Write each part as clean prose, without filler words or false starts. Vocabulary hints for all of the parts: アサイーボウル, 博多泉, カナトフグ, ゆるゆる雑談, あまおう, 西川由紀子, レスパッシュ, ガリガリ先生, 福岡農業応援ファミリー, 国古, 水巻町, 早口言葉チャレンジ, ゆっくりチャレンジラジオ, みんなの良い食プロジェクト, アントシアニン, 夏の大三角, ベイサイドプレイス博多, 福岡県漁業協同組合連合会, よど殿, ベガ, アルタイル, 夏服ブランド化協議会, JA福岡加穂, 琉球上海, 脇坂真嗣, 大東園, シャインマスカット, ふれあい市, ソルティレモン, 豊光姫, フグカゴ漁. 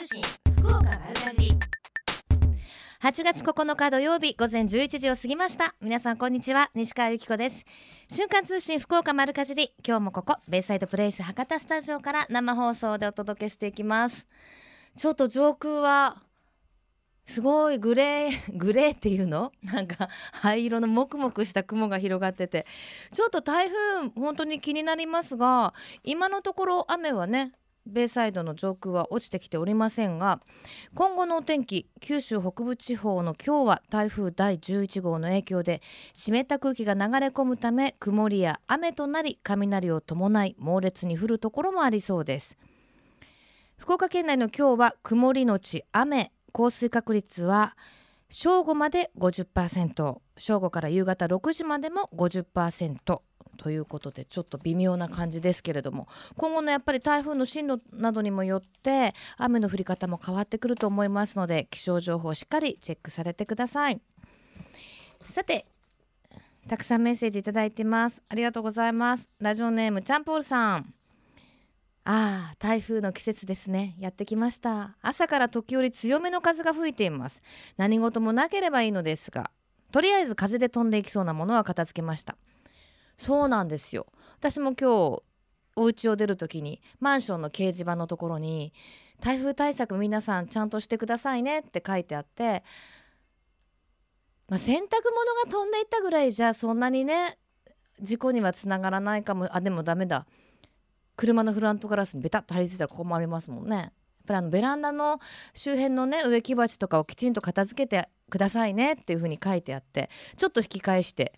通信福岡丸かじり8月9日土曜日午前11時を過ぎました。皆さんこんにちは、西川由紀子です。瞬間通信福岡丸かじり、今日もここベイサイドプレイス博多スタジオから生放送でお届けしていきます。ちょっと上空はすごいグレーっていうのなんか灰色のもくもくした雲が広がってて、ちょっと台風本当に気になりますが、今のところ雨はねベイサイドの上空は落ちてきておりませんが、今後のお天気、九州北部地方の今日は台風第11号の影響で湿った空気が流れ込むため曇りや雨となり、雷を伴い猛烈に降るところもありそうです。福岡県内の今日は曇りのち雨、降水確率は正午まで 50%、 正午から夕方6時までも 50% ということで、ちょっと微妙な感じですけれども、今後のやっぱり台風の進路などにもよって雨の降り方も変わってくると思いますので、気象情報をしっかりチェックされてください。さて、たくさんメッセージいただいてます。ありがとうございます。ラジオネームチャンポールさん、ああ台風の季節ですね、やってきました。朝から時折強めの風が吹いています。何事もなければいいのですが、とりあえず風で飛んでいきそうなものは片付けました。そうなんですよ、私も今日お家を出るときにマンションの掲示板のところに台風対策皆さんちゃんとしてくださいねって書いてあって、洗濯物が飛んでいったぐらいじゃそんなにね事故にはつながらないかも。あ、でもダメだ、車のフロントガラスにベタッと張り付いたらここもありますもんね。やっぱりベランダの周辺のね植木鉢とかをきちんと片付けてくださいねっていう風に書いてあって、ちょっと引き返して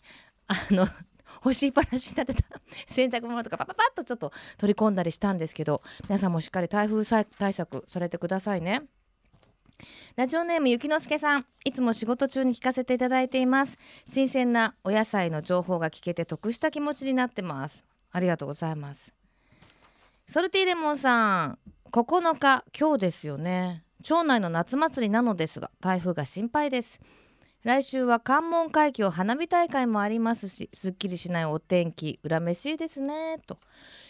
干しっぱなしになってた洗濯物とかパッとちょっと取り込んだりしたんですけど、皆さんもしっかり台風対策されてくださいね。ラジオネームゆきのすけさん、いつも仕事中に聞かせていただいています。新鮮なお野菜の情報が聞けて得した気持ちになってます。ありがとうございます。ソルティレモンさん、9日、今日ですよね、町内の夏祭りなのですが台風が心配です。来週は関門海峡花火大会もありますし、すっきりしないお天気恨めしいですねと。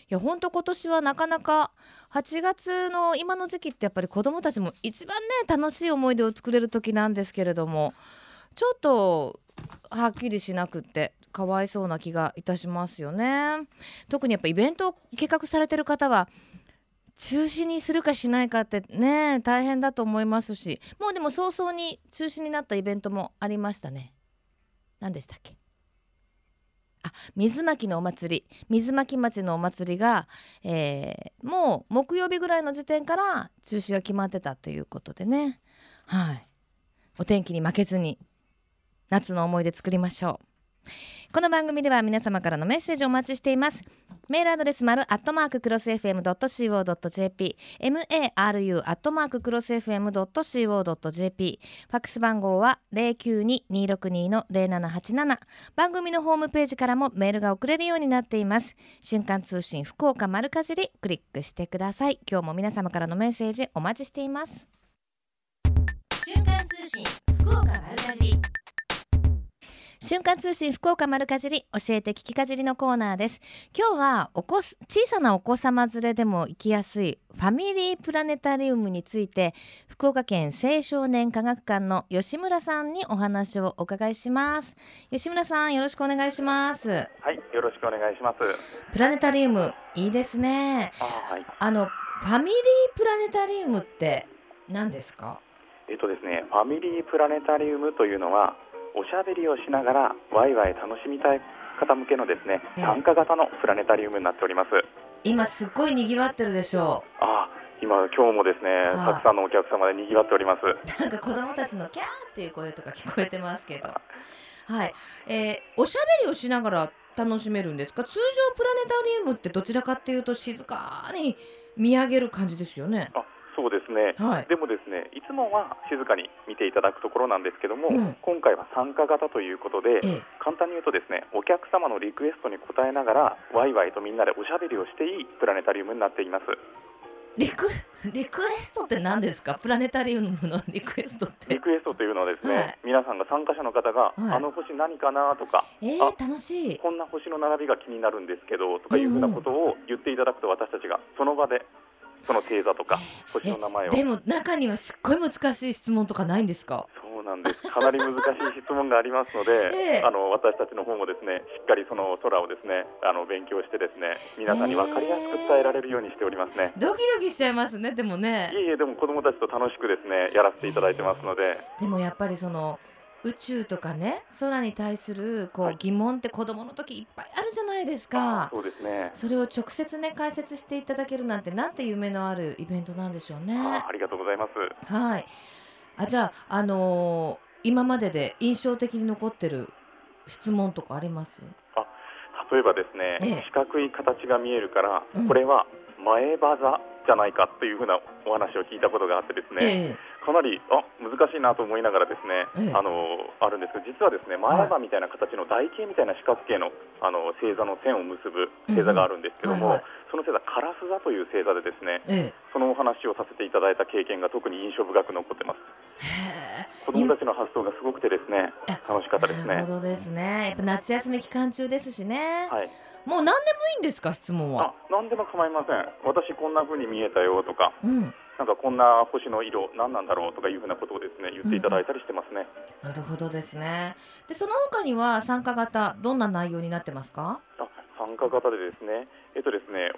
いや本当今年はなかなか8月の今の時期ってやっぱり子どもたちも一番ね楽しい思い出を作れる時なんですけれども、ちょっとはっきりしなくってかわいそうな気がいたしますよね。特にやっぱイベントを計画されてる方は中止にするかしないかってね大変だと思いますし、もうでも早々に中止になったイベントもありましたね。何でしたっけ、水巻のお祭り、水巻町のお祭りが、もう木曜日ぐらいの時点から中止が決まってたということでね、はい、お天気に負けずに夏の思い出作りましょう。この番組では皆様からのメッセージをお待ちしています。メールアドレスmaru@crossfm.co.jp、maru@crossfm.co.jp、ファックス番号は 092-262-0787、 番組のホームページからもメールが送れるようになっています。瞬間通信福岡丸かじり、クリックしてください。今日も皆様からのメッセージお待ちしています。瞬間通信福岡丸かじり、瞬間通信福岡丸かじり、教えて聞きかじりのコーナーです。今日は小さなお子様連れでも行きやすいファミリープラネタリウムについて、福岡県青少年科学館の吉村さんにお話をお伺いします。吉村さん、よろしくお願いします。はい、よろしくお願いします。プラネタリウムいいですね。はい、ファミリープラネタリウムって何ですか？ですね、ファミリープラネタリウムというのはおしゃべりをしながらワイワイ楽しみたい方向けのですね、参加型のプラネタリウムになっております。今すっごい賑わってるでしょう。今日もですねたくさんのお客様で賑わっております。なんか子どもたちのキャーっていう声とか聞こえてますけどはい、おしゃべりをしながら楽しめるんですか？通常プラネタリウムってどちらかっていうと静かに見上げる感じですよね。そうですね、はい、でもですねいつもは静かに見ていただくところなんですけども、今回は参加型ということで、簡単に言うとですね、お客様のリクエストに応えながらワイワイとみんなでおしゃべりをしていいプラネタリウムになっています。リクエストって何ですか？プラネタリウムのリクエストって。リクエストというのはですね、皆さんが、参加者の方が、あの星何かなとか、楽しい、こんな星の並びが気になるんですけどとかいうふうなことを言っていただくと、私たちがその場でその星座とか星の名前を。でも中にはすっごい難しい質問とかないんですか？そうなんです。かなり難しい質問がありますので、私たちの方もですね、しっかりその空をですね、勉強してですね、皆さんに分かりやすく伝えられるようにしておりますね。ドキドキしちゃいますね。でもね、いえいえ、でも子どもたちと楽しくですねやらせていただいてますので。でもやっぱりその宇宙とかね、空に対するこう疑問って子どもの時いっぱいあるじゃないですか。そうですね。それを直接ね解説していただけるなんて、なんて夢のあるイベントなんでしょうね。 ありがとうございます。はい。じゃあ、今までで印象的に残ってる質問とかあります？例えばですね、四角い形が見えるから、これは前歯座じゃないかというふうなお話を聞いたことがあってですね、かなり難しいなと思いながらですね、あるんですけど、実はですね、前歯みたいな形の台形みたいな四角形の、星座の線を結ぶ星座があるんですけども、その星座カラス座という星座でですね、そのお話をさせていただいた経験が特に印象深く残ってます。子どもたちの発想がすごくてですね、楽しかったですね。なるほどですね。やっぱ夏休み期間中ですしね、はい、もう何でもいいんですか、質問は？何でも構いません。私こんな風に見えたよとか、なんかこんな星の色何なんだろうとかいうふうなことをですね言っていただいたりしてますね。なるほどですね。で、その他には参加型どんな内容になってますか？参加型でですね、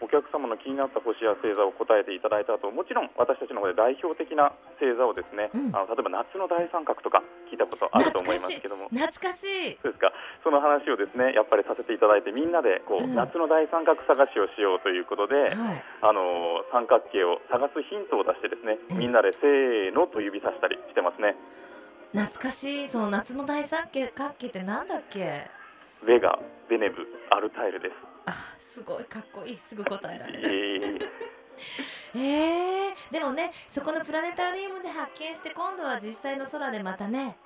お客様の気になった星や星座を答えていただいた後、もちろん私たちの方で代表的な星座をですね、例えば夏の大三角とか聞いたことあると思いますけども、懐かしい。そうですか。その話をですねやっぱりさせていただいて、みんなでこう、夏の大三角探しをしようということで、三角形を探すヒントを出してですね、みんなでせーのと指さしたりしてますね。懐かしい。その夏の大三角形ってなんだっけ？ベガ、ベネブ、アルタイルです。すごいかっこいい。すぐ答えられる。でもね、そこのプラネタリウムで発見して、今度は実際の空でまたね、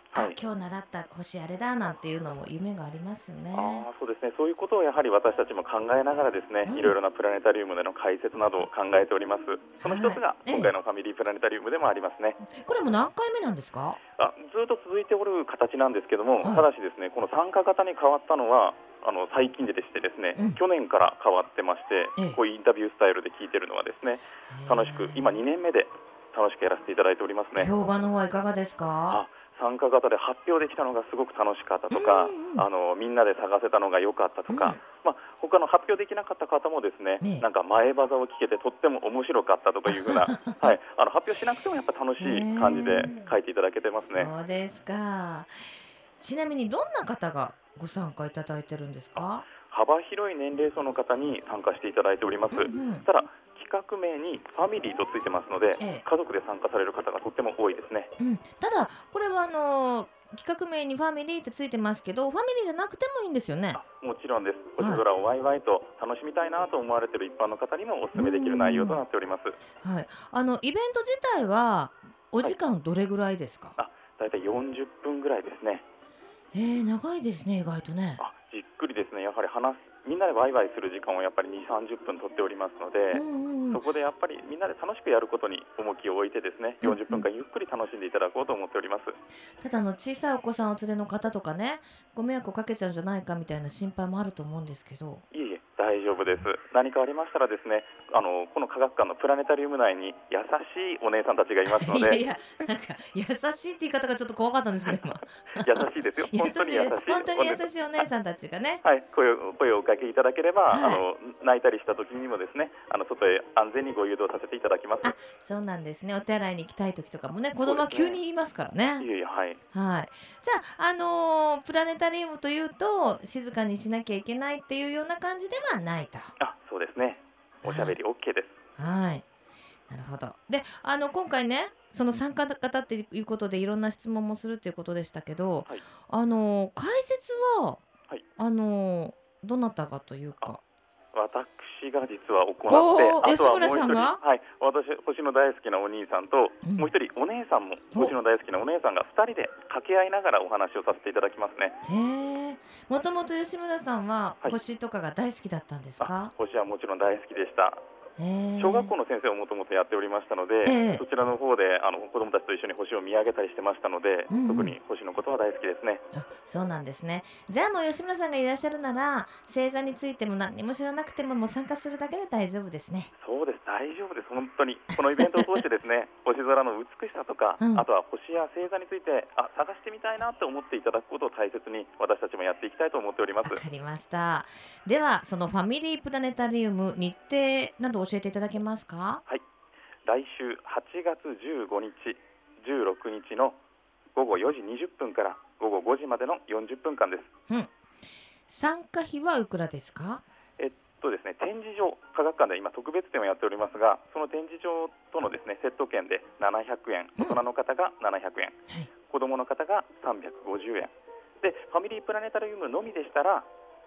今日習った星あれだなんていうのも夢がありますね。そうですね。そういうことをやはり私たちも考えながらですね、いろいろなプラネタリウムでの解説などを考えております。その一つが今回のファミリープラネタリウムでもありますね。これも何回目なんですか？ずっと続いておる形なんですけども、ただしですね、この参加型に変わったのは最近でしてですね、去年から変わってまして、こういうインタビュースタイルで聞いてるのはですね、楽しく今2年目で楽しくやらせていただいておりますね。評判の方はいかがですか？参加型で発表できたのがすごく楽しかったとか、みんなで探せたのが良かったとか、他の発表できなかった方もですね、なんか前バザを聞けてとっても面白かったとかいうふうな、発表しなくてもやっぱ楽しい感じで書いていただけてますね。そうですか。ちなみにどんな方がご参加いただいてるんですか？幅広い年齢層の方に参加していただいております。ただ企画名にファミリーとついてますので、家族で参加される方がとっても多いですね。ただこれは企画名にファミリーってついてますけど、ファミリーじゃなくてもいいんですよね？もちろんです。星空をワイワイと楽しみたいなと思われている一般の方にもお勧めできる内容となっております。イベント自体はお時間どれぐらいですか？だいたい40分ぐらいですね。長いですね、意外とね。じっくりですね、やはりみんなでワイワイする時間をやっぱり 2,30 分取っておりますので、そこでやっぱりみんなで楽しくやることに重きを置いてですね、40分間ゆっくり楽しんでいただこうと思っております。ただ小さいお子さんを連れの方とかね、ご迷惑をかけちゃうんじゃないかみたいな心配もあると思うんですけど。いえ、大丈夫です。何かありましたらですね、この科学館のプラネタリウム内に優しいお姉さんたちがいますので。なんか優しいって言い方がちょっと怖かったんですけど、今。優しいですよ。本当に優しい。本当に優しいお姉さんたちがね。はい、声をおかけいただければ、泣いたりした時にもですね、外へ安全にご誘導させていただきます。そうなんですね。お手洗いに行きたい時とかもね、子供は急に言いますからね。いやいや、はい。はい。じゃあ、プラネタリウムというと静かにしなきゃいけないっていうような感じではないと。そうですね。おしゃべり OK です。はい。なるほど。で、今回ね、その参加型っていうことでいろんな質問もするっていうことでしたけど、解説は、どなたがというか。私が実は行って、あとはもう一人、私星の大好きなお兄さんと、もう一人お姉さんも星の大好きなお姉さんが2人で掛け合いながらお話をさせていただきますね。もともと吉村さんは星とかが大好きだったんですか？星はもちろん大好きでした。小学校の先生をもともとやっておりましたので、そちらの方で子どもたちと一緒に星を見上げたりしてましたので、うんうん、特に星のことは大好きですね。あ、そうなんですね。じゃあもう吉村さんがいらっしゃるなら、星座についても何も知らなくても、もう参加するだけで大丈夫ですね。そうです、大丈夫です。本当にこのイベントを通してですね星空の美しさとか、うん、あとは星や星座について探してみたいなと思っていただくことを大切に私たちもやっていきたいと思っております。わかりました。ではそのファミリープラネタリウム日程など教えていただけますか？はい、来週8月15日、16日の午後4時20分から午後5時までの40分間です。うん、参加費はいくらですか？ですね、展示場、科学館で今特別展をやっておりますが、その展示場とのですね、セット券で700円、大人の方が700円、はい、子どもの方が350円で、ファミリープラネタリウムのみでしたら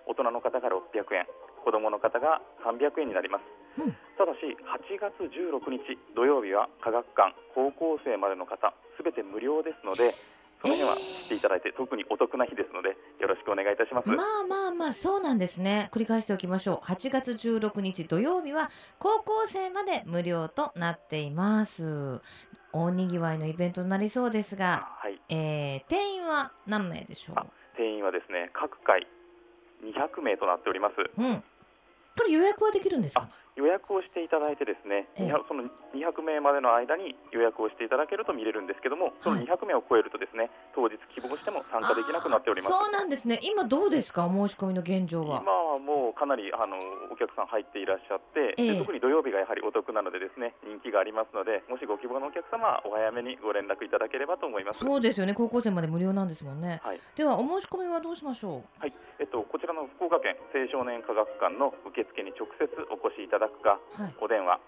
大人の方が600円、子どもの方が300円になります。うん、ただし8月16日土曜日は科学館、高校生までの方すべて無料ですので、その辺は知っていただいて、特にお得な日ですのでよろしくお願いいたします。まあそうなんですね。繰り返しておきましょう。8月16日土曜日は高校生まで無料となっています。大にぎわいのイベントになりそうですが、はい、定員は何名でしょう？定員はですね、各回200名となっております。うん、これ予約はできるんですか？予約をしていただいてですね、その200名までの間に予約をしていただけると見れるんですけども、その200名を超えるとですね、当日希望しても参加できなくなっております。そうなんですね。今どうですか、お申し込みの現状は？今はもうかなりお客さん入っていらっしゃって、特に土曜日がやはりお得なのでですね、人気がありますので、もしご希望のお客様はお早めにご連絡いただければと思います。そうですよね、高校生まで無料なんですもんね。はい、ではお申し込みはどうしましょう？はい、こちらの福岡県青少年科学館の受付に直接お越しいただくか、はい、お電話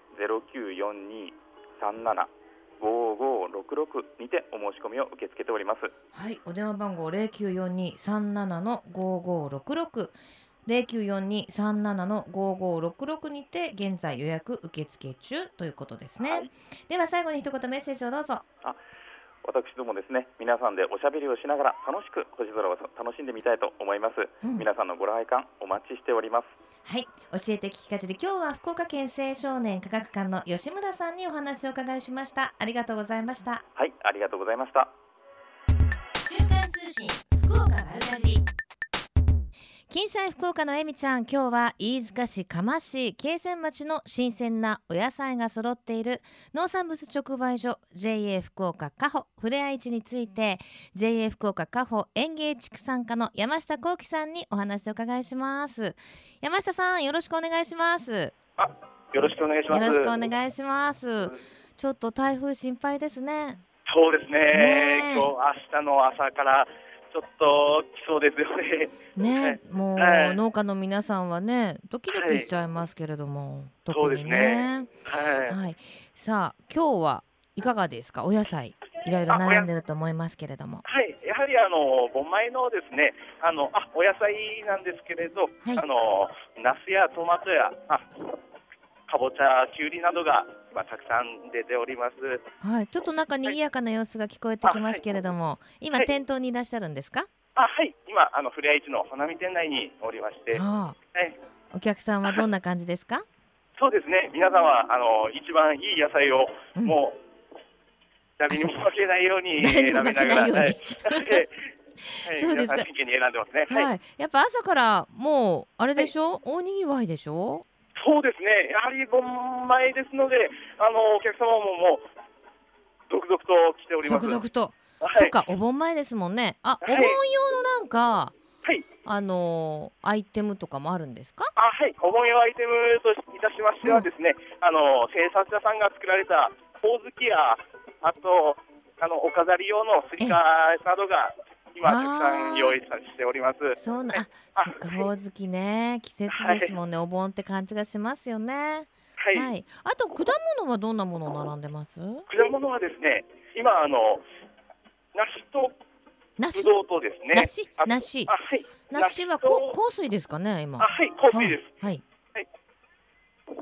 0942375566 にてお申し込みを受け付けております。はい、お電話番号 0942375566 0942375566 にて現在予約受付中ということですね。はい、では最後に一言メッセージをどうぞ。私どもですね、皆さんでおしゃべりをしながら楽しく星空を楽しんでみたいと思います。うん、皆さんのご来館お待ちしております。はい、教えて聞きかじり、今日は福岡県青少年科学館の吉村さんにお話を伺いしました。ありがとうございました。はい、ありがとうございました。瞬間通信福岡丸かじ、金シャイ福岡のえみちゃん、今日は飯塚市釜市桂川町の新鮮なお野菜が揃っている農産物直売所 JA 福岡加穂ふれあい市について、 JA 福岡加穂園芸畜産課の山下幸喜さんにお話を伺いします。山下さん、よろしくお願いします。よろしくお願いします。よろしくお願いします。ちょっと台風心配ですね。そうです ね、今日明日の朝からちょっと来そうですよね。もう、はい、農家の皆さんはね、ドキドキしちゃいますけれども、はい、特にね。そうですね。はいはい、さあ今日はいかがですか？お野菜いろいろ並んでると思いますけれども。はい、やはり盆前のですね、お野菜なんですけれど、はい、ナスやトマトやかぼちゃ、きゅうりなどが、たくさん出ております。はい、ちょっと中に賑やかな様子が聞こえてきますけれども、はい、今、はい、店頭にいらっしゃるんですか？はい、今ふれあい市の花見店内におりまして、はい、お客さんはどんな感じですか？はい、そうですね、皆さんは一番いい野菜を、うん、もう誰にも負けないように選びながら、はいはい、そうですか。皆さん真剣に選んでますね。はいはい、やっぱ朝からもうあれでしょ、はい、大にぎわいでしょ？そうですね、やはり盆前ですので、お客様も続々と来ております。続々と、はい、そうか、お盆前ですもんね。はい、お盆用のなんか、はい、アイテムとかもあるんですか？はい、お盆用アイテムといたしましてはですね、生産者さんが作られたほおずきや、あとお飾り用のスリカなどが今たくさん用意しております。そうな、そっか、ほおずきね、季節ですもんね。はい、お盆って感じがしますよね。はい、はい、あと果物はどんなもの並んでます？果物はですね、今梨とぶどうとですね、梨、はい、梨は香水ですかね今？はい、香水です。はいはいはい、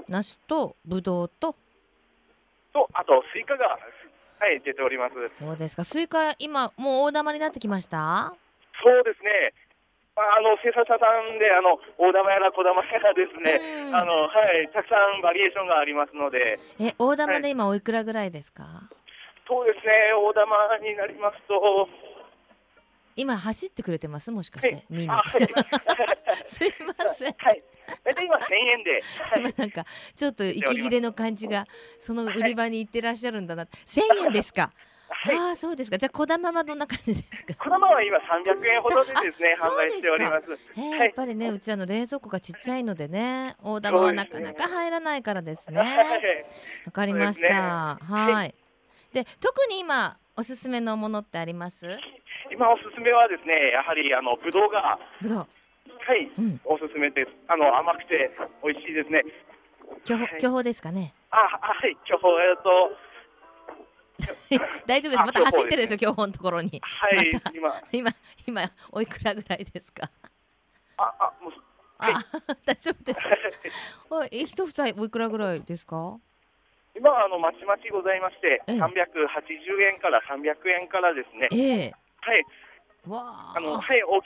梨とぶどうとあとスイカが、はい、出ております。そうですか。スイカ今もう大玉になってきました？そうですね、生産者さんで大玉やら小玉やらですね、たくさんバリエーションがありますので。大玉で今おいくらぐらいですか？そうですね、大玉になりますと、今走ってくれてます、もしかして、みんな、すいません、だいたい今1000円で、今なんかちょっと息切れの感じが、その売り場に行ってらっしゃるんだな、1000円ですか？はい、ああそうですか。じゃあ小玉はどんな感じですか？小玉は今300円ほどでですね、販売しております。やっぱりね、うち冷蔵庫がちっちゃいのでね、大玉はなかなか入らないからですね。わかりました。はい。で、特に今おすすめのものってあります？今おすすめはですね、やはりぶどうが、はい、おすすめです。甘くて美味しいですね。巨峰ですかね？はい、巨峰大丈夫です。また走ってるでしょ、今日のところに。はい、今おいくらぐらいですか？もう大丈夫です。一房おいくらぐらいですか？今まちまちございまして、380円から300円からですね。はい。わあ。大き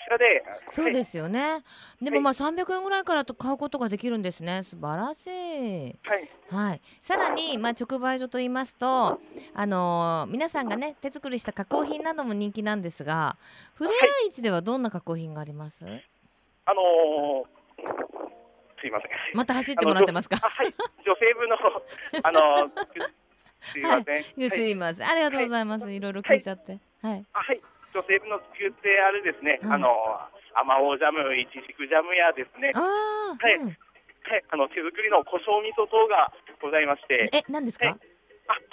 さで。そうですよね。でも300円ぐらいからと買うことができるんですね。素晴らしい。はい。さらに直売所と言いますと、皆さんがね手作りした加工品なども人気なんですが、ふれあい市ではどんな加工品があります？すいません。また走ってもらってますか？はい。女性部のすいません。すいません。ありがとうございます。いろいろ聞いちゃって。はい。女性部の作ってあるですね、あまおうジャム、いちじくジャムやですね、手作りの胡椒味噌等がございまして。何ですか？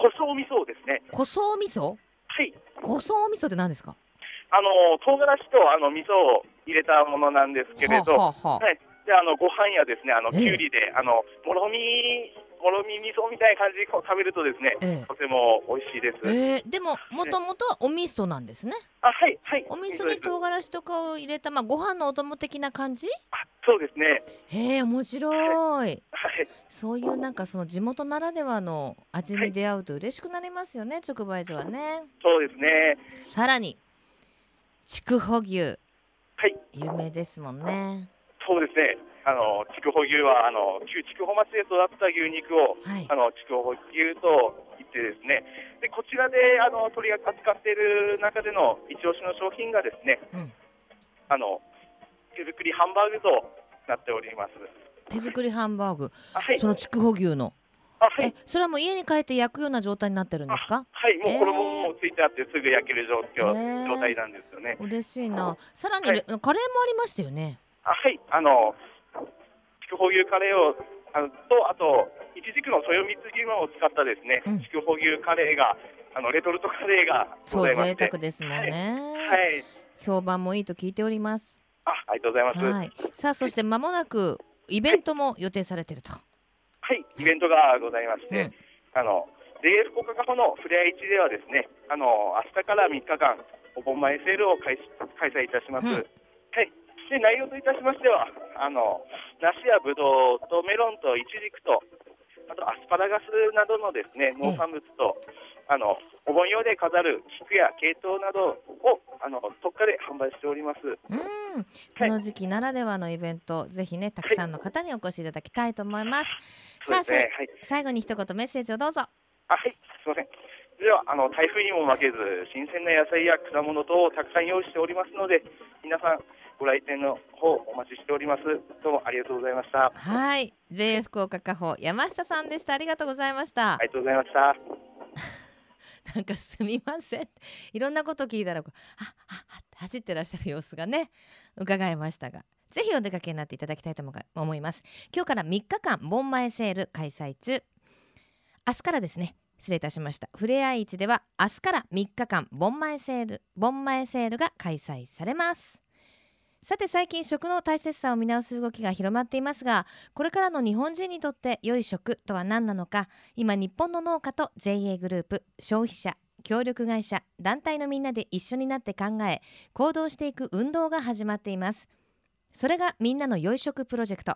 胡椒味噌ですね。胡椒味噌？はい。胡椒味噌って何ですか？唐辛子と味噌を入れたものなんですけれど、でご飯やですね、きゅうりでもろみ味噌みたいな感じで食べるとですね、とても美味しいです。でももともとはお味噌なんですね。はい。お味噌に唐辛子とかを入れた、ご飯のお供的な感じ？そうですね。面白い。そういうその地元ならではの味に出会うと嬉しくなりますよね、直売所はね。そうですね。さらに筑穂牛、有名ですもんね。そうですね。筑穂牛は旧筑穂町で育った牛肉を、筑穂牛と言ってですね、でこちらで取り扱っている中での一押しの商品がですね、手作りハンバーグとなっております。手作りハンバーグ、その筑穂牛の、それはもう家に帰って焼くような状態になってるんですか？はい、もう衣もついてあってすぐ焼ける状態なんですよね。嬉しいな。さらにカレーもありましたよね。はい、筑穂牛カレーをあといちじくのそよみつ牛を使ったですね、筑穂牛カレーがレトルトカレーがございまして。そう、贅沢ですもんね。はい、評判もいいと聞いております。ありがとうございます。さあ、そして間もなくイベントも予定されていると。イベントがございまして、JA福岡かほのふれあい市ではですね、明日から3日間お盆前セールを開催いたします。で、内容といたしましては、梨やぶどうとメロンとイチジクと、あとアスパラガスなどのですね、農産物と、お盆用で飾る菊やケイトウなどを特価で販売しております。この時期ならではのイベント、ぜひねたくさんの方にお越しいただきたいと思います。最後に一言メッセージをどうぞ。すいません。では台風にも負けず、新鮮な野菜や果物等をたくさん用意しておりますので、皆さんご来店の方お待ちしております。どうもありがとうございました。はい、JA 福岡かほ山下さんでした。ありがとうございました。ありがとうございました。なんかすみません、いろんなこと聞いたら走ってらっしゃる様子がね伺いましたが、ぜひお出かけになっていただきたいと思います。今日から3日間盆前セール開催中。明日からですね、失礼いたしました。ふれあい市では明日から3日間盆前セールが開催されます。さて、最近食の大切さを見直す動きが広まっていますが、これからの日本人にとって良い食とは何なのか、今日本の農家と JA グループ、消費者、協力会社、団体のみんなで一緒になって考え行動していく運動が始まっています。それがみんなの良い食プロジェクト。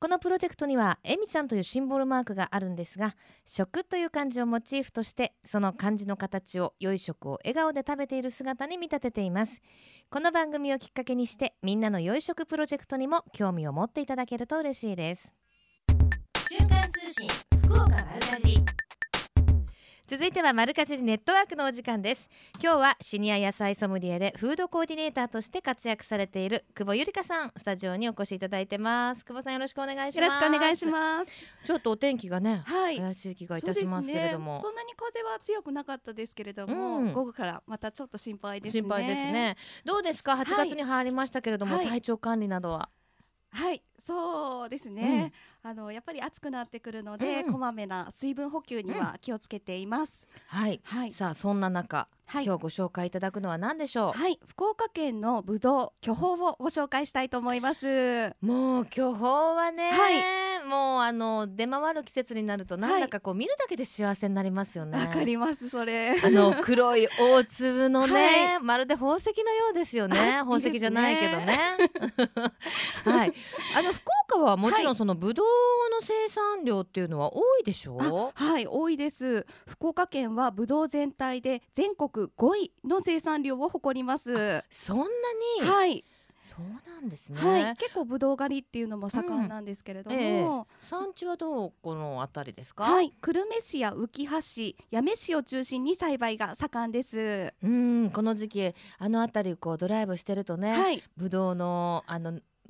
このプロジェクトにはえみちゃんというシンボルマークがあるんですが、食という漢字をモチーフとして、その漢字の形を良い食を笑顔で食べている姿に見立てています。この番組をきっかけにして、みんなの良い食プロジェクトにも興味を持っていただけると嬉しいです。瞬間通信福岡丸かじ、続いてはまるかじりネットワークのお時間です。今日はシニア野菜ソムリエでフードコーディネーターとして活躍されている久保ゆりかさん、スタジオにお越しいただいてます。久保さん、よろしくお願いします。よろしくお願いします。ちょっとお天気がね、怪しい気がいたしますけれども、そんなに風は強くなかったですけれども、午後からまたちょっと心配ですね。心配ですね。どうですか、8月に入りましたけれども、体調管理などは。そうですね、やっぱり暑くなってくるので、こまめな水分補給には気をつけています、さあ、そんな中、今日ご紹介いただくのは何でしょう。福岡県のぶどう、巨峰をご紹介したいと思います。もう巨峰はね、もう出回る季節になると、なんだかこう見るだけで幸せになりますよね。わかります、それ。黒い大粒のね、まるで宝石のようですよね。宝石じゃないけどね。福岡はもちろんそのぶどうの生産量っていうのは多いでしょう。多いです。福岡県はぶどう全体で全国5位の生産量を誇ります。そんなに。そうなんですね。結構ぶどう狩りっていうのも盛んなんですけれども、産地はどうこのあたりですか。久留米市や浮橋市、八女市を中心に栽培が盛んです。この時期あのあたりこうドライブしてるとね、ぶどうの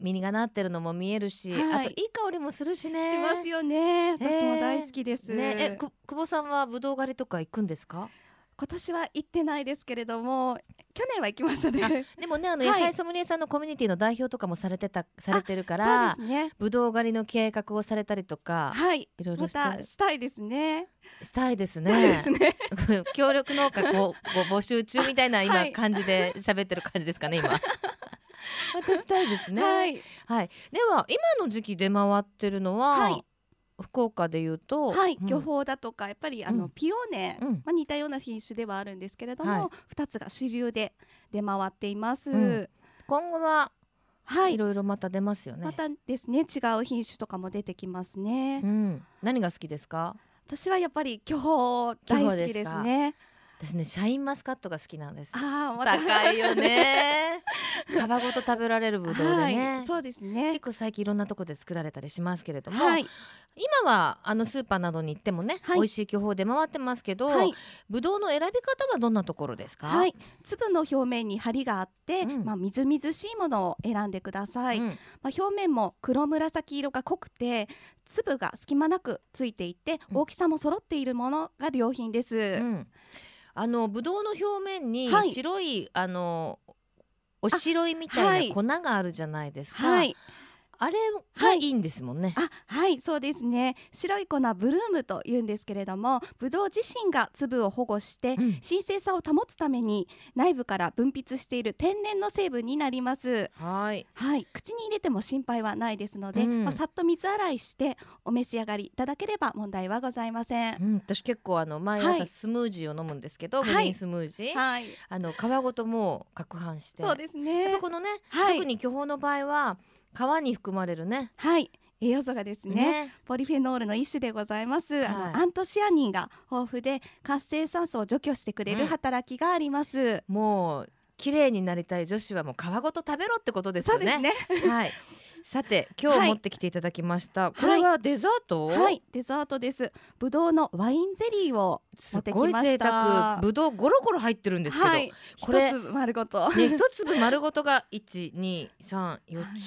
実がなってるのも見えるし、あといい香りもするしね。しますよね。私も大好きです、久保さんはぶどう狩りとか行くんですか。今年は行ってないですけれども、去年は行きましたね。でもね、野菜ソムリエさんのコミュニティの代表とかもされてるから、ぶどう狩りの計画をされたりとか、いろいろまたしたいですね。協力農家募集中みたいな今感じで喋ってる感じですかね、今。私したいですね。では今の時期出回ってるのは、福岡でいうと、巨峰だとか、やっぱりピオーネ、似たような品種ではあるんですけれども、2つが主流で出回っています。今後はいろいろまた出ますよね。またですね、違う品種とかも出てきますね。何が好きですか。私はやっぱり巨峰大好きですね。私ね、シャインマスカットが好きなんです。高いよね。皮ごと食べられるぶどうでね、そうですね。結構最近いろんなとこで作られたりしますけれども、今はスーパーなどに行ってもね、美味しい巨峰で回ってますけど、ぶどうの選び方はどんなところですか。粒の表面に針があって、みずみずしいものを選んでください。表面も黒紫色が濃くて、粒が隙間なくついていて、大きさも揃っているものが良品です。ぶどうの表面に白い、お白いみたいな粉があるじゃないですか。あれがいいんですもんね。そうですね。白い粉、ブルームというんですけれども、ぶどう自身が粒を保護して、新鮮さを保つために内部から分泌している天然の成分になります。口に入れても心配はないですので、さっと水洗いしてお召し上がりいただければ問題はございません。私結構毎朝スムージーを飲むんですけど、グリーンスムージー、皮ごともう攪拌して。そうですね。やっぱこのね、特に巨峰の場合は皮に含まれるね、栄養素がですね、ポリフェノールの一種でございます。アントシアニンが豊富で、活性酸素を除去してくれる働きがあります。もう綺麗になりたい女子はもう皮ごと食べろってことですよね。さて、今日持ってきていただきました、これはデザート。デザートです。ぶどうのワインゼリーを持ってきました。すごい贅沢。ぶどうゴロゴロ入ってるんですけど、これ一粒丸ごと、一粒丸ごとが 1,2,3,4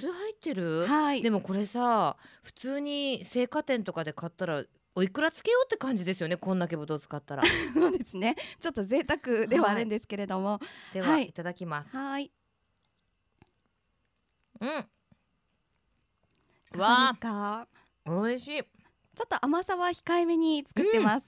つ入ってる、でもこれさ、普通に青果店とかで買ったらおいくらつけようって感じですよね、こんだけぶどう使ったら。そうですね、ちょっと贅沢ではあるんですけれども、ではいただきます。おいしい。ちょっと甘さは控えめに作ってます。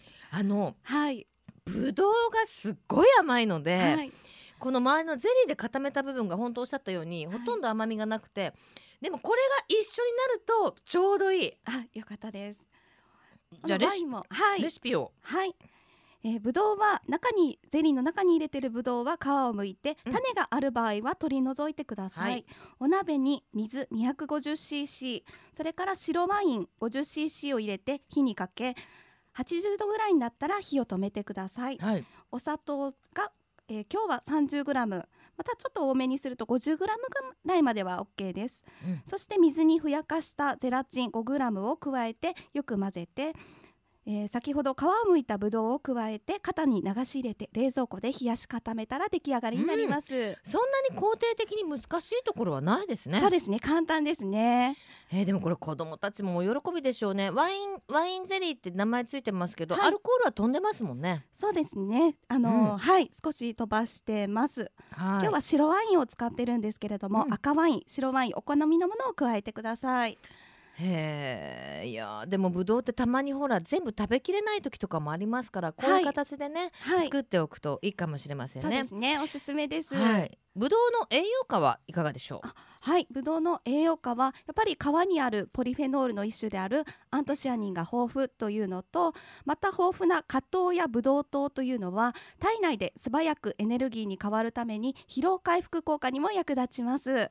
ぶどうがすっごい甘いので、この周りのゼリーで固めた部分が本当おっしゃったように、ほとんど甘みがなくて、でもこれが一緒になるとちょうどいい。よかったです。じゃあレシピを。ぶどうはゼリーの中に入れているぶどうは皮を剥いて、種がある場合は取り除いてください、はい、お鍋に水 250cc、 それから白ワイン 50cc を入れて火にかけ、80度ぐらいになったら火を止めてください、はい、お砂糖が、今日は 30g、 またちょっと多めにすると 50g ぐらいまでは OK です、うん、そして水にふやかしたゼラチン 5g を加えてよく混ぜて、先ほど皮を剥いたぶどうを加えて型に流し入れて冷蔵庫で冷やし固めたら出来上がりになります、うん、そんなに工程的に難しいところはないですね。そうですね、簡単ですね、でもこれ子どもたちも喜びでしょうね。ワインゼリーって名前ついてますけど、はい、アルコールは飛んでますもんね。そうですね、うん、はい、少し飛ばしてます、はい、今日は白ワインを使ってるんですけれども、うん、赤ワイン白ワインお好みのものを加えてください。いやでもぶどうってたまにほら全部食べきれない時とかもありますから、こういう形でね、はい、作っておくといいかもしれませんね。そうですね、おすすめです、はい、ぶどうの栄養価はいかがでしょう。はい、ぶどうの栄養価はやっぱり皮にあるポリフェノールの一種であるアントシアニンが豊富というのと、また豊富な果糖やぶどう糖というのは体内で素早くエネルギーに変わるために疲労回復効果にも役立ちます。や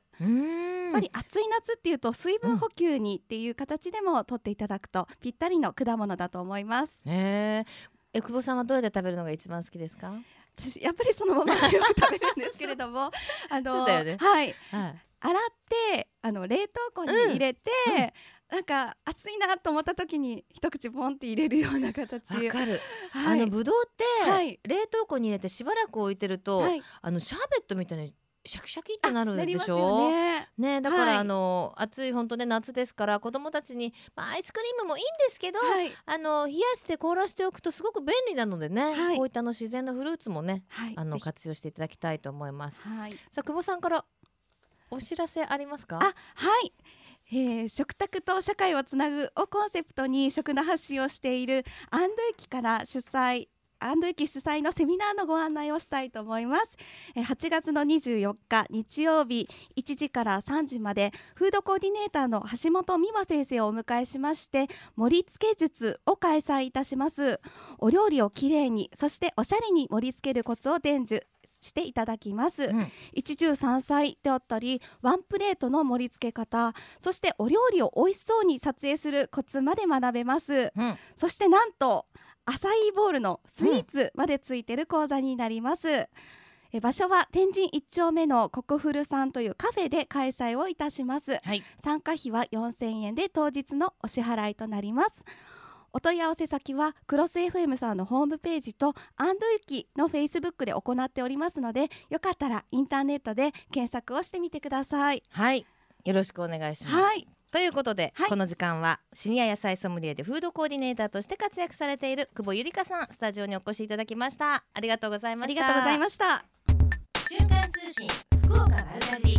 っぱり暑い夏っていうと水分補給にっていう形でも取っていただくとぴったりの果物だと思います、久保さんはどうやって食べるのが一番好きですか。私やっぱりそのまま食べるんですけれどもそうだよね、はい、はい、洗って冷凍庫に入れて、なんか暑いなと思った時に一口ポンって入れるような形。わかる、はい、ぶどうって冷凍庫に入れてしばらく置いてると、はい、シャーベットみたいなシャキシャキってなるんでしょ、ね、だから、はい、暑い本当ね夏ですから子どもたちに、まあ、アイスクリームもいいんですけど、はい、冷やして凍らしておくとすごく便利なのでね、はい、こういった自然のフルーツもね、はい、活用していただきたいと思います、はい、さあ久保さんからお知らせありますか。あ、はい、食卓と社会をつなぐをコンセプトに食の発信をしている安藤駅主催のセミナーのご案内をしたいと思います。8月の24日日曜日1時から3時までフードコーディネーターの橋本美和先生をお迎えしまして盛り付け術を開催いたします。お料理をきれいにそしておしゃれに盛り付けるコツを伝授していただきます、うん、一汁三菜であったりワンプレートの盛り付け方そしてお料理を美味しそうに撮影するコツまで学べます、うん、そしてなんとアサイーボウルのスイーツまでついてる講座になります、うん、場所は天神1丁目の国古さんというカフェで開催をいたします、はい、参加費は4000円で当日のお支払いとなります。お問い合わせ先はクロス FM さんのホームページとアンドユキのフェイスブックで行っておりますのでよかったらインターネットで検索をしてみてください。はい、よろしくお願いします、はい、ということで、はい、この時間はシニア野菜ソムリエでフードコーディネーターとして活躍されている久保ゆりかさんスタジオにお越しいただきました。ありがとうございました。ありがとうございました。瞬間通信福岡丸かじ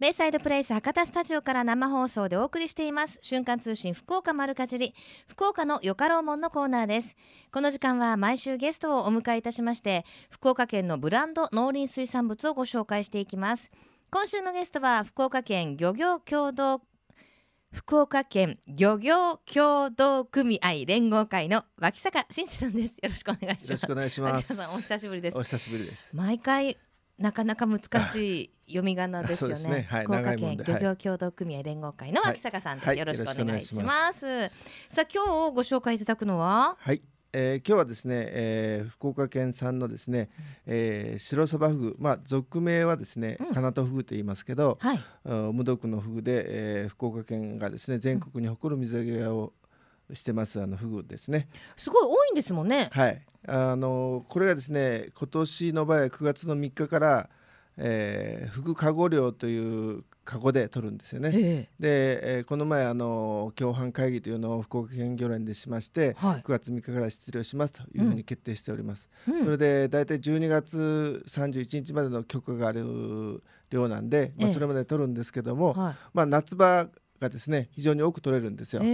ベイサイドプレイス博多スタジオから生放送でお送りしています瞬間通信福岡丸かじり、福岡のよかろうもんのコーナーです。この時間は毎週ゲストをお迎えいたしまして福岡県のブランド農林水産物をご紹介していきます。今週のゲストは福岡県漁業協同組合連合会の脇坂真嗣さんです。よろしくお願いします。よろしくお願いします。さんお久しぶりです。お久しぶりです。毎回なかなか難しい読み仮名ですよ ね, そうですね、はい、福岡県漁業協同組合連合会の脇坂さんです、はいはい、よろしくお願いします。さあ今日ご紹介いただくのは、はい、今日はですね、福岡県産のですね、白サバフグ、まあ、俗名はですね、カナトフグと言いますけど、はい、無毒のフグで、福岡県がですね全国に誇る水揚げをしてます、フグですね。すごい多いんですもんね。はい、これがですね今年の場合は9月の3日から、フグカゴ漁というカゴで取るんですよね、で、この前共犯会議というのを福岡県漁連でしまして、はい、9月3日から出漁しますというふうに決定しております、うん、それでだいたい12月31日までの許可がある漁なんで、まあ、それまで取るんですけども、はい、まあ、夏場がですね非常に多く取れるんですよ、は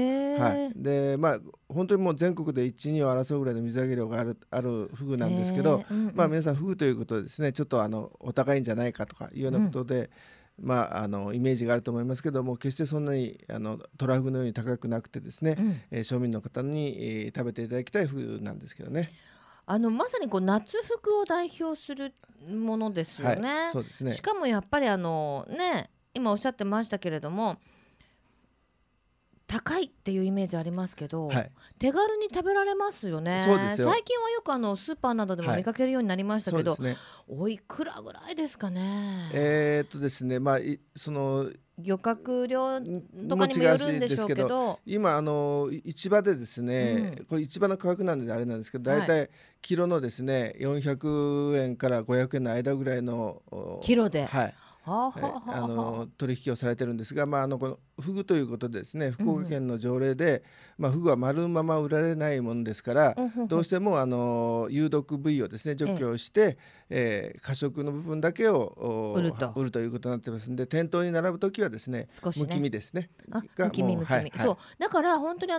い、で、まあ、本当にもう全国で 1,2 を争うぐらいの水揚げ量があるフグなんですけど、まあ、皆さんフグということでですねちょっとお高いんじゃないかとかいうようなことで、うんイメージがあると思いますけども、決してそんなにトラフのように高くなくてですね、庶民の方に、食べていただきたい風なんですけどね。まさにこう夏服を代表するものですよね。はい、そうですね。しかもやっぱりね、今おっしゃってましたけれども、高いっていうイメージありますけど、はい、手軽に食べられますよね。そうですよ。最近はよくスーパーなどでも見かけるようになりましたけど、はい、そうですね。おいくらぐらいですかね。ですね、その漁獲量とかにもよるんでしょうけど、今市場でですね、これ市場の価格なんであれなんですけど、大体キロのですね400円から500円の間ぐらいのキロで、はい、取引をされてるんですが、このフグということでですね、福岡県の条例で、フグは丸まま売られないものですから、どうしても有毒部位をですね除去して、過食の部分だけを売るということになってますんで、店頭に並ぶときはですね、むき身ですね。そう、だから本当に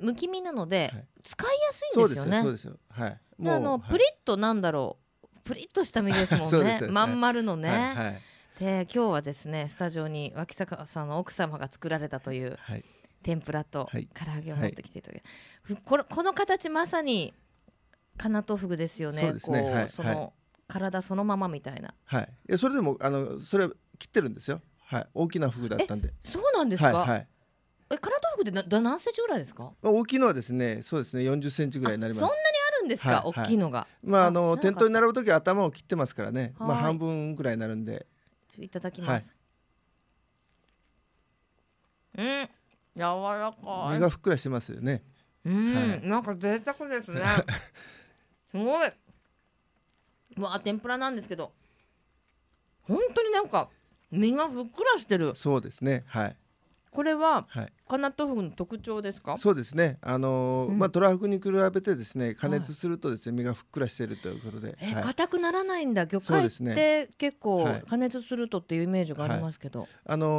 むき身なので使いやすいんですよね。そうですよ。はい。でプリッとプリッとした身ですもんね。まん丸のね。はいはい、で今日はですね、スタジオに脇坂さんの奥様が作られたという、はい、天ぷらと唐揚げを持ってきていただき、はい、この形まさにかなとふぐですよね。体そのままみたいな。はい、いやそれでもそれ切ってるんですよ。はい、大きなふぐだったんで。そうなんですか。はいはい、かなとふぐって何センチぐらいですか。大きいのはですね、そうですね、40センチぐらいになります。そんなにですか。大きいのが店頭に並ぶときは頭を切ってますからね、半分ぐらいになるんで、いただきます。うん、柔らかい。身がふっくらしてますよね。うん、なんか贅沢ですね。すごい。天ぷらなんですけど、本当になんか身がふっくらしてる。そうですね。はい。これはかなとふぐの特徴ですか。そうですね。トラフグに比べてですね、加熱するとですね、身がふっくらしているということで、硬くならないんだ。魚介って結構加熱するとっていうイメージがありますけど、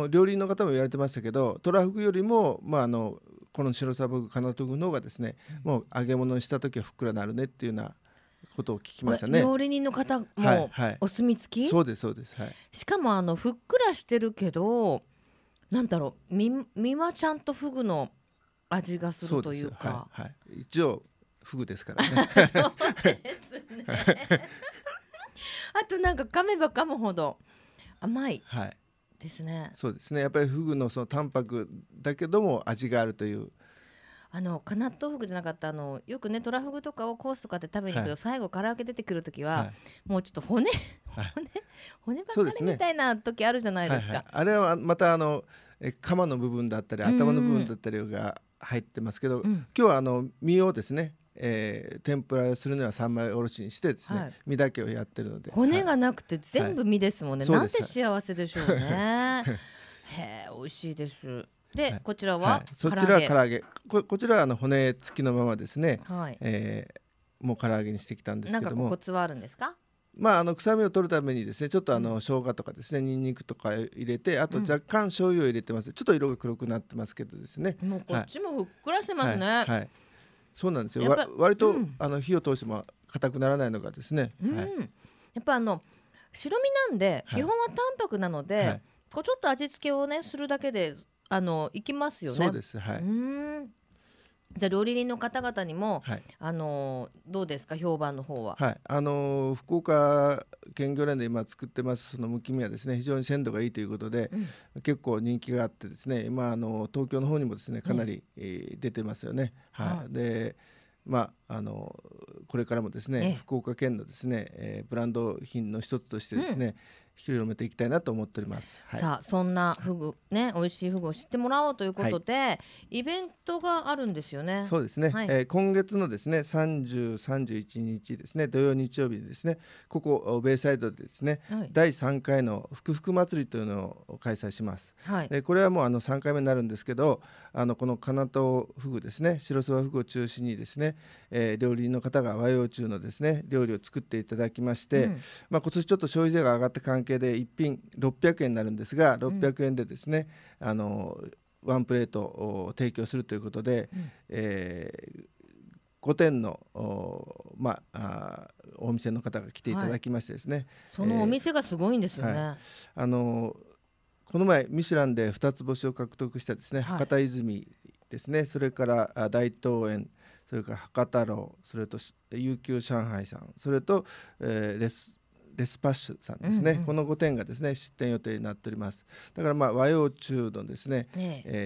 料理人の方も言われてましたけど、トラフグよりもこの白サバフグ、かなとふぐの方がですね、もう揚げ物にした時はふっくらなるねっていうようなことを聞きましたね。料理人の方もお墨付き。そうですそうです。しかもふっくらしてるけど。なんだろう、身はちゃんとフグの味がするというか、はいはい、一応フグですからね。そうですね。あとなんか噛めば噛むほど甘いですね。はい、そうですね。やっぱりフグのその淡白だけども味があるという。かなとふぐじゃなかったよくね、トラフグとかをコースとかで食べに行くと、はい、最後唐揚げ出てくる時は、はい、もうちょっと骨ばっかりみたいな時あるじゃないですか。あれはまた鎌の部分だったり頭の部分だったりが入ってますけど、今日は身をですね、天ぷらするには三枚おろしにしてですね、はい、身だけをやってるので、骨がなくて全部身ですもんね。はい、なんて幸せでしょうね。へー、美味しいです。でこちらは唐揚げ、こちらは骨付きのままですね、もう唐揚げにしてきたんですけども、コツはあるんですか。臭みを取るためにですね、ちょっと生姜とかですね、にんにくとか入れて、あと若干醤油を入れてます。ちょっと色が黒くなってますけどですね、もうこっちもふっくらしてますね。はい、そうなんですよ。割と火を通しても硬くならないのがですね、やっぱ白身なんで基本は淡白なので、ちょっと味付けをねするだけでいきますよね。そうです。はい。じゃあ料理人の方々にも、はい、どうですか、評判の方は。はい、福岡県漁連で今作ってますそのむき身はですね、非常に鮮度がいいということで、結構人気があってですね、今東京の方にもですねかなり、出てますよね。はい。でこれからもですね、福岡県のですね、ブランド品の一つとしてですね、広めていきたいなと思っております。はい、さあそんなフグね、美味しいフグを知ってもらおうということで、イベントがあるんですよね。そうですね。はい、今月のですね30、31日ですね、土曜日曜日ですね、ここベイサイドでですね、第3回のふくふく祭りというのを開催します。でこれはもう3回目になるんですけど、このかなとフグですね、白そばフグを中心にですね、料理人の方が和洋中のですね料理を作っていただきまして、今年ちょっと消費税が上がった関係で1品600円になるんですが、600円でですね、ワンプレートを提供するということで、5点のお店の方が来ていただきましてですね、はい、そのお店がすごいんですよね、はい、この前ミシュランで2つ星を獲得したですね、はい、博多泉ですね、それから大東園、それから博多楼、それと琉球上海さん、それと、レスパッシュさんですね、うんうん、この5店がですね出店予定になっております。だからまあ和洋中のですね、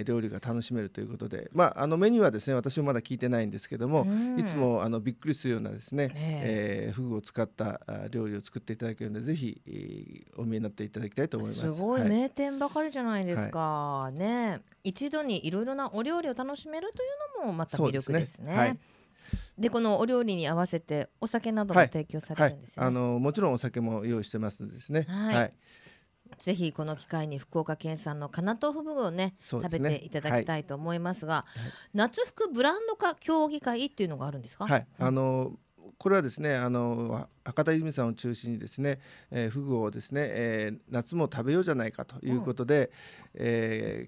料理が楽しめるということで、まあ、メニューはですね私もまだ聞いてないんですけども、うん、いつもびっくりするようなですね、フグを使った料理を作っていただけるので、ぜひ、お見えになっていただきたいと思います。すごい名店ばかりじゃないですか、はいね、一度にいろいろなお料理を楽しめるというのもまた魅力ですね。でこのお料理に合わせてお酒なども提供されるんですよね、はいはい、もちろんお酒も用意してますんですね、はいはい、ぜひこの機会に福岡県産のかなとうふぐを ね食べていただきたいと思いますが、はい、夏服ブランド化協議会っていうのがあるんですか。はい、これはですね博多泉さんを中心にですね、フグをですね、夏も食べようじゃないかということで、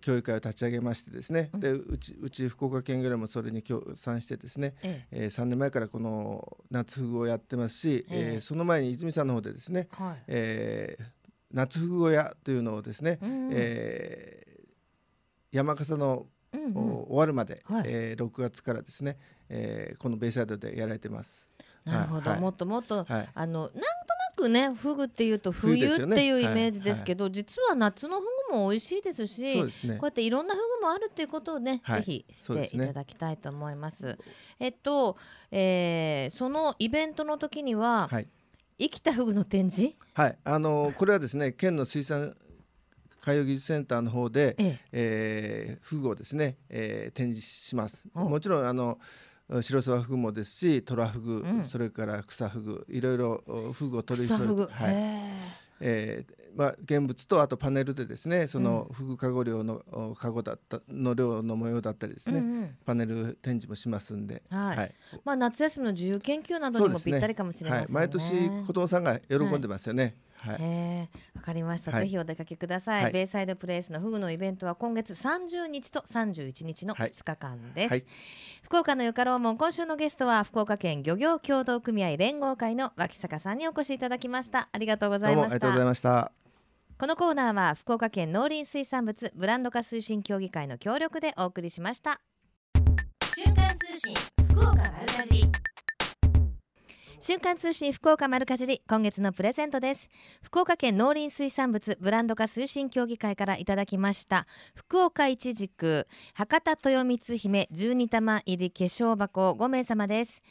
協議会を立ち上げましてですね、うん、でうち福岡県ぐらいもそれに協賛してですね、3年前からこの夏フグをやってますし、その前に泉さんの方でですね、はい、夏フグ屋というのをですね、うんうん、山笠の終わるまで、はい、6月からですね、このベイサイドでやられてます。なるほど、はい、もっともっと、はい、なんとなくねフグっていうと冬っていうイメージですけど、はい、実は夏のフグも美味しいですし、そうですね、こうやっていろんなフグもあるっていうことをね、はい、ぜひしていただきたいと思います。そうですね、そのイベントの時には、はい、生きたフグの展示、はい、これはですね県の水産海洋技術センターの方で、フグをですね、展示します。もちろん白沢フグもですし、トラフグ、うん、それから草フグ、いろいろフグを取り揃える、はい、まあ、現物とあとパネルでですねそのフグカゴ漁のカゴだったの漁の模様だったりですね、うんうん、パネル展示もしますんで、はいはい、まあ、夏休みの自由研究などにもぴったりかもしれませんね、はい、毎年子どもさんが喜んでますよね、はい、わ、はい、かりました、はい、ぜひお出かけください、はい、ベイサイドプレイスのフグのイベントは今月30日と31日の2日間です、はいはい、福岡のよかろうもん、今週のゲストは福岡県漁業協同組合連合会の脇坂さんにお越しいただきました。ありがとうございました。どうもありがとうございました。このコーナーは福岡県農林水産物ブランド化推進協議会の協力でお送りしました。瞬間通信福岡丸かじり、瞬間通信福岡丸かじり、今月のプレゼントです。福岡県農林水産物ブランド化推進協議会からいただきました福岡いちじく博多豊光姫12玉入り化粧箱5名様です。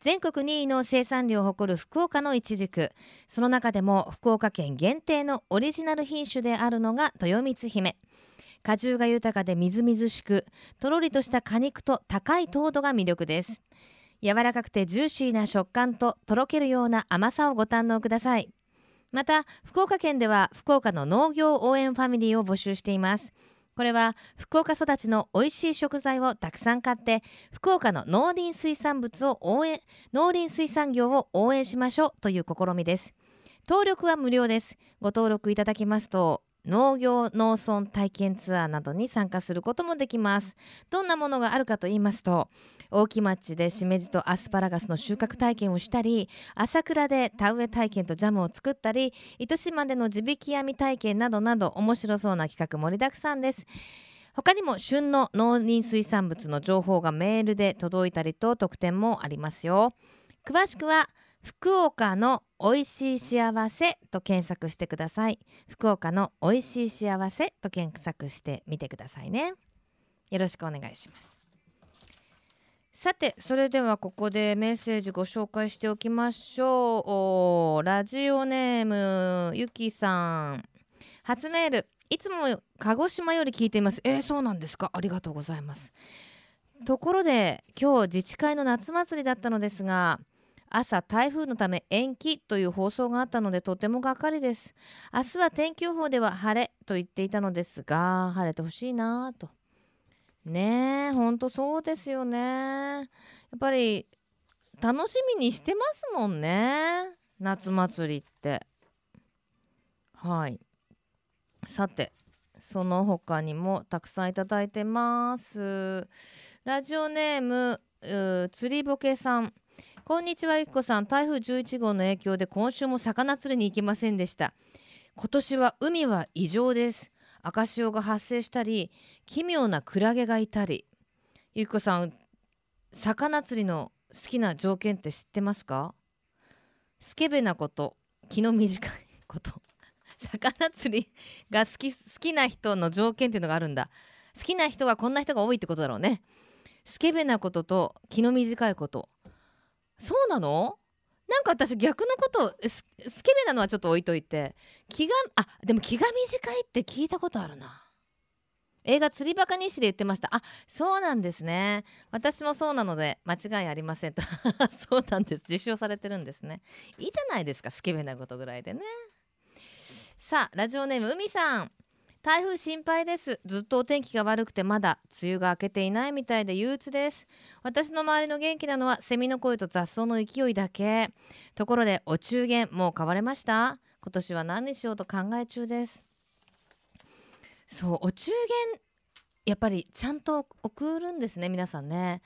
全国2位の生産量を誇る福岡のいちじく、その中でも福岡県限定のオリジナル品種であるのが豊光姫。果汁が豊かでみずみずしく、とろりとした果肉と高い糖度が魅力です。柔らかくてジューシーな食感ととろけるような甘さをご堪能ください。また福岡県では福岡の農業応援ファミリーを募集しています。これは福岡育ちのおいしい食材をたくさん買って福岡の農林水産業を応援しましょうという試みです。登録は無料です。ご登録いただきますと農業農村体験ツアーなどに参加することもできます。どんなものがあるかと言いますと、大木町でしめじとアスパラガスの収穫体験をしたり、朝倉で田植え体験とジャムを作ったり、糸島での地引き網体験などなど、面白そうな企画盛りだくさんです。他にも旬の農林水産物の情報がメールで届いたりと特典もありますよ。詳しくは福岡のおいしい幸せと検索してください。福岡のおいしい幸せと検索してみてくださいね。よろしくお願いします。さて、それではここでメッセージご紹介しておきましょう。ラジオネームゆきさん、初メール、いつも鹿児島より聞いています。そうなんですか、ありがとうございます。ところで今日自治会の夏祭りだったのですが、朝台風のため延期という放送があったのでとてもがっかりです。明日は天気予報では晴れと言っていたのですが、晴れてほしいなとね。え、ほんとそうですよね。やっぱり楽しみにしてますもんね、夏祭りって。はい、さて、その他にもたくさんいただいてます。ラジオネーム釣りぼけさん、こんにちは、ゆきこさん。台風11号の影響で今週も魚釣りに行けませんでした。今年は海は異常です。赤潮が発生したり、奇妙なクラゲがいたり。ゆきこさん、魚釣りの好きな条件って知ってますか？スケベなこと、気の短いこと。魚釣りが好きな人の条件っていうのがあるんだ。好きな人がこんな人が多いってことだろうね。スケベなことと気の短いこと。そうなの？なんか私逆のこと、スケベなのはちょっと置いといて、でも気が短いって聞いたことあるな。映画釣りバカ日誌で言ってました。あ、そうなんですね。私もそうなので間違いありませんとそうなんです。実証されてるんですね。いいじゃないですか、スケベなことぐらいでね。さあ、ラジオネーム海さん。台風心配です。ずっとお天気が悪くて、まだ梅雨が明けていないみたいで憂鬱です。私の周りの元気なのはセミの声と雑草の勢いだけ。ところでお中元もう買われました？今年は何にしようと考え中です。そう、お中元やっぱりちゃんと送るんですね、皆さんね。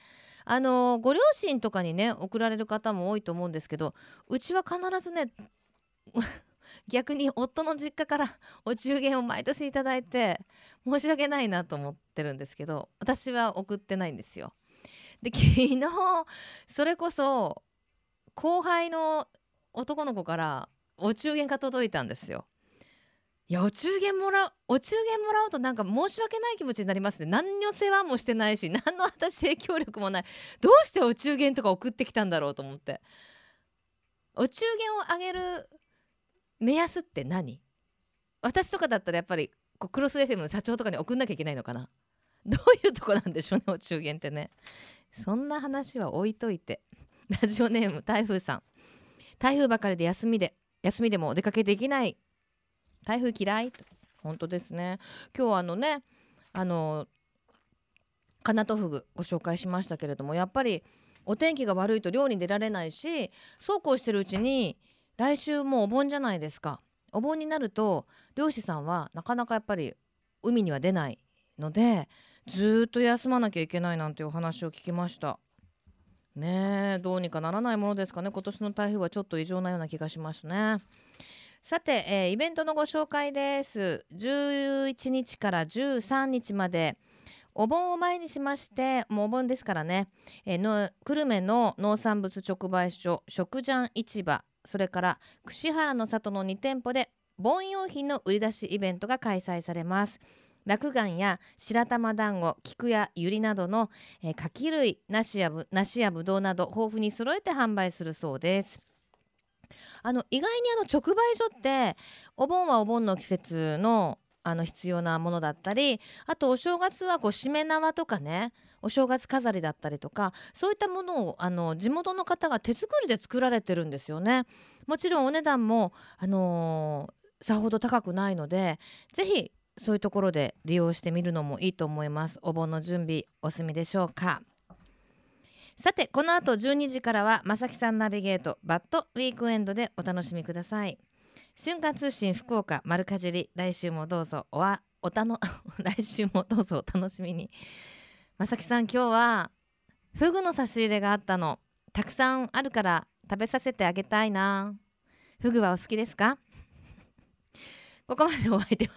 ご両親とかにね送られる方も多いと思うんですけど、うちは必ずね逆に夫の実家からお中元を毎年いただいて申し訳ないなと思ってるんですけど、私は送ってないんですよ。で、昨日それこそ後輩の男の子からお中元が届いたんですよ。いや、お中元もらうとなんか申し訳ない気持ちになりますね。何の世話もしてないし、何の私影響力もない。どうしてお中元とか送ってきたんだろうと思って。お中元をあげる目安って何？私とかだったらやっぱりこうクロス FM の社長とかに送んなきゃいけないのかな。どういうとこなんでしょうね、お中元ってね。そんな話は置いといて。ラジオネーム台風さん。台風ばかりで休みでもお出かけできない。台風嫌い。本当ですね。今日はカナトフグご紹介しましたけれども、やっぱりお天気が悪いと漁に出られないし、そうこうしてるうちに来週もうお盆じゃないですか。お盆になると漁師さんはなかなかやっぱり海には出ないので、ずっと休まなきゃいけないなんていうお話を聞きましたね。どうにかならないものですかね。今年の台風はちょっと異常なような気がしますね。さて、イベントのご紹介です。11日から13日まで、お盆を前にしまして、もうお盆ですからね、久留米の農産物直売所食ジャン市場、それから櫛原の里の2店舗で盆用品の売り出しイベントが開催されます。落雁や白玉団子、菊やゆりなどの柿類、梨やぶどうなど豊富に揃えて販売するそうです。意外に直売所って、お盆はお盆の季節の必要なものだったり、あとお正月はこうしめ縄とかね、お正月飾りだったりとか、そういったものを地元の方が手作りで作られてるんですよね。もちろんお値段も、さほど高くないので、ぜひそういうところで利用してみるのもいいと思います。お盆の準備お済みでしょうか。さて、この後12時からはまさきさんナビゲートバッドウィークエンドでお楽しみください。瞬間通信福岡丸かじり、来週もどうぞお楽しみに。まさきさん、今日はフグの差し入れがあったの。たくさんあるから食べさせてあげたいな。フグはお好きですか？ここまでお相手は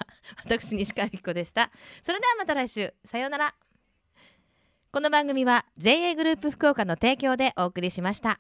私、西川ゆき子でした。それではまた来週、さようなら。この番組は JA グループ福岡の提供でお送りしました。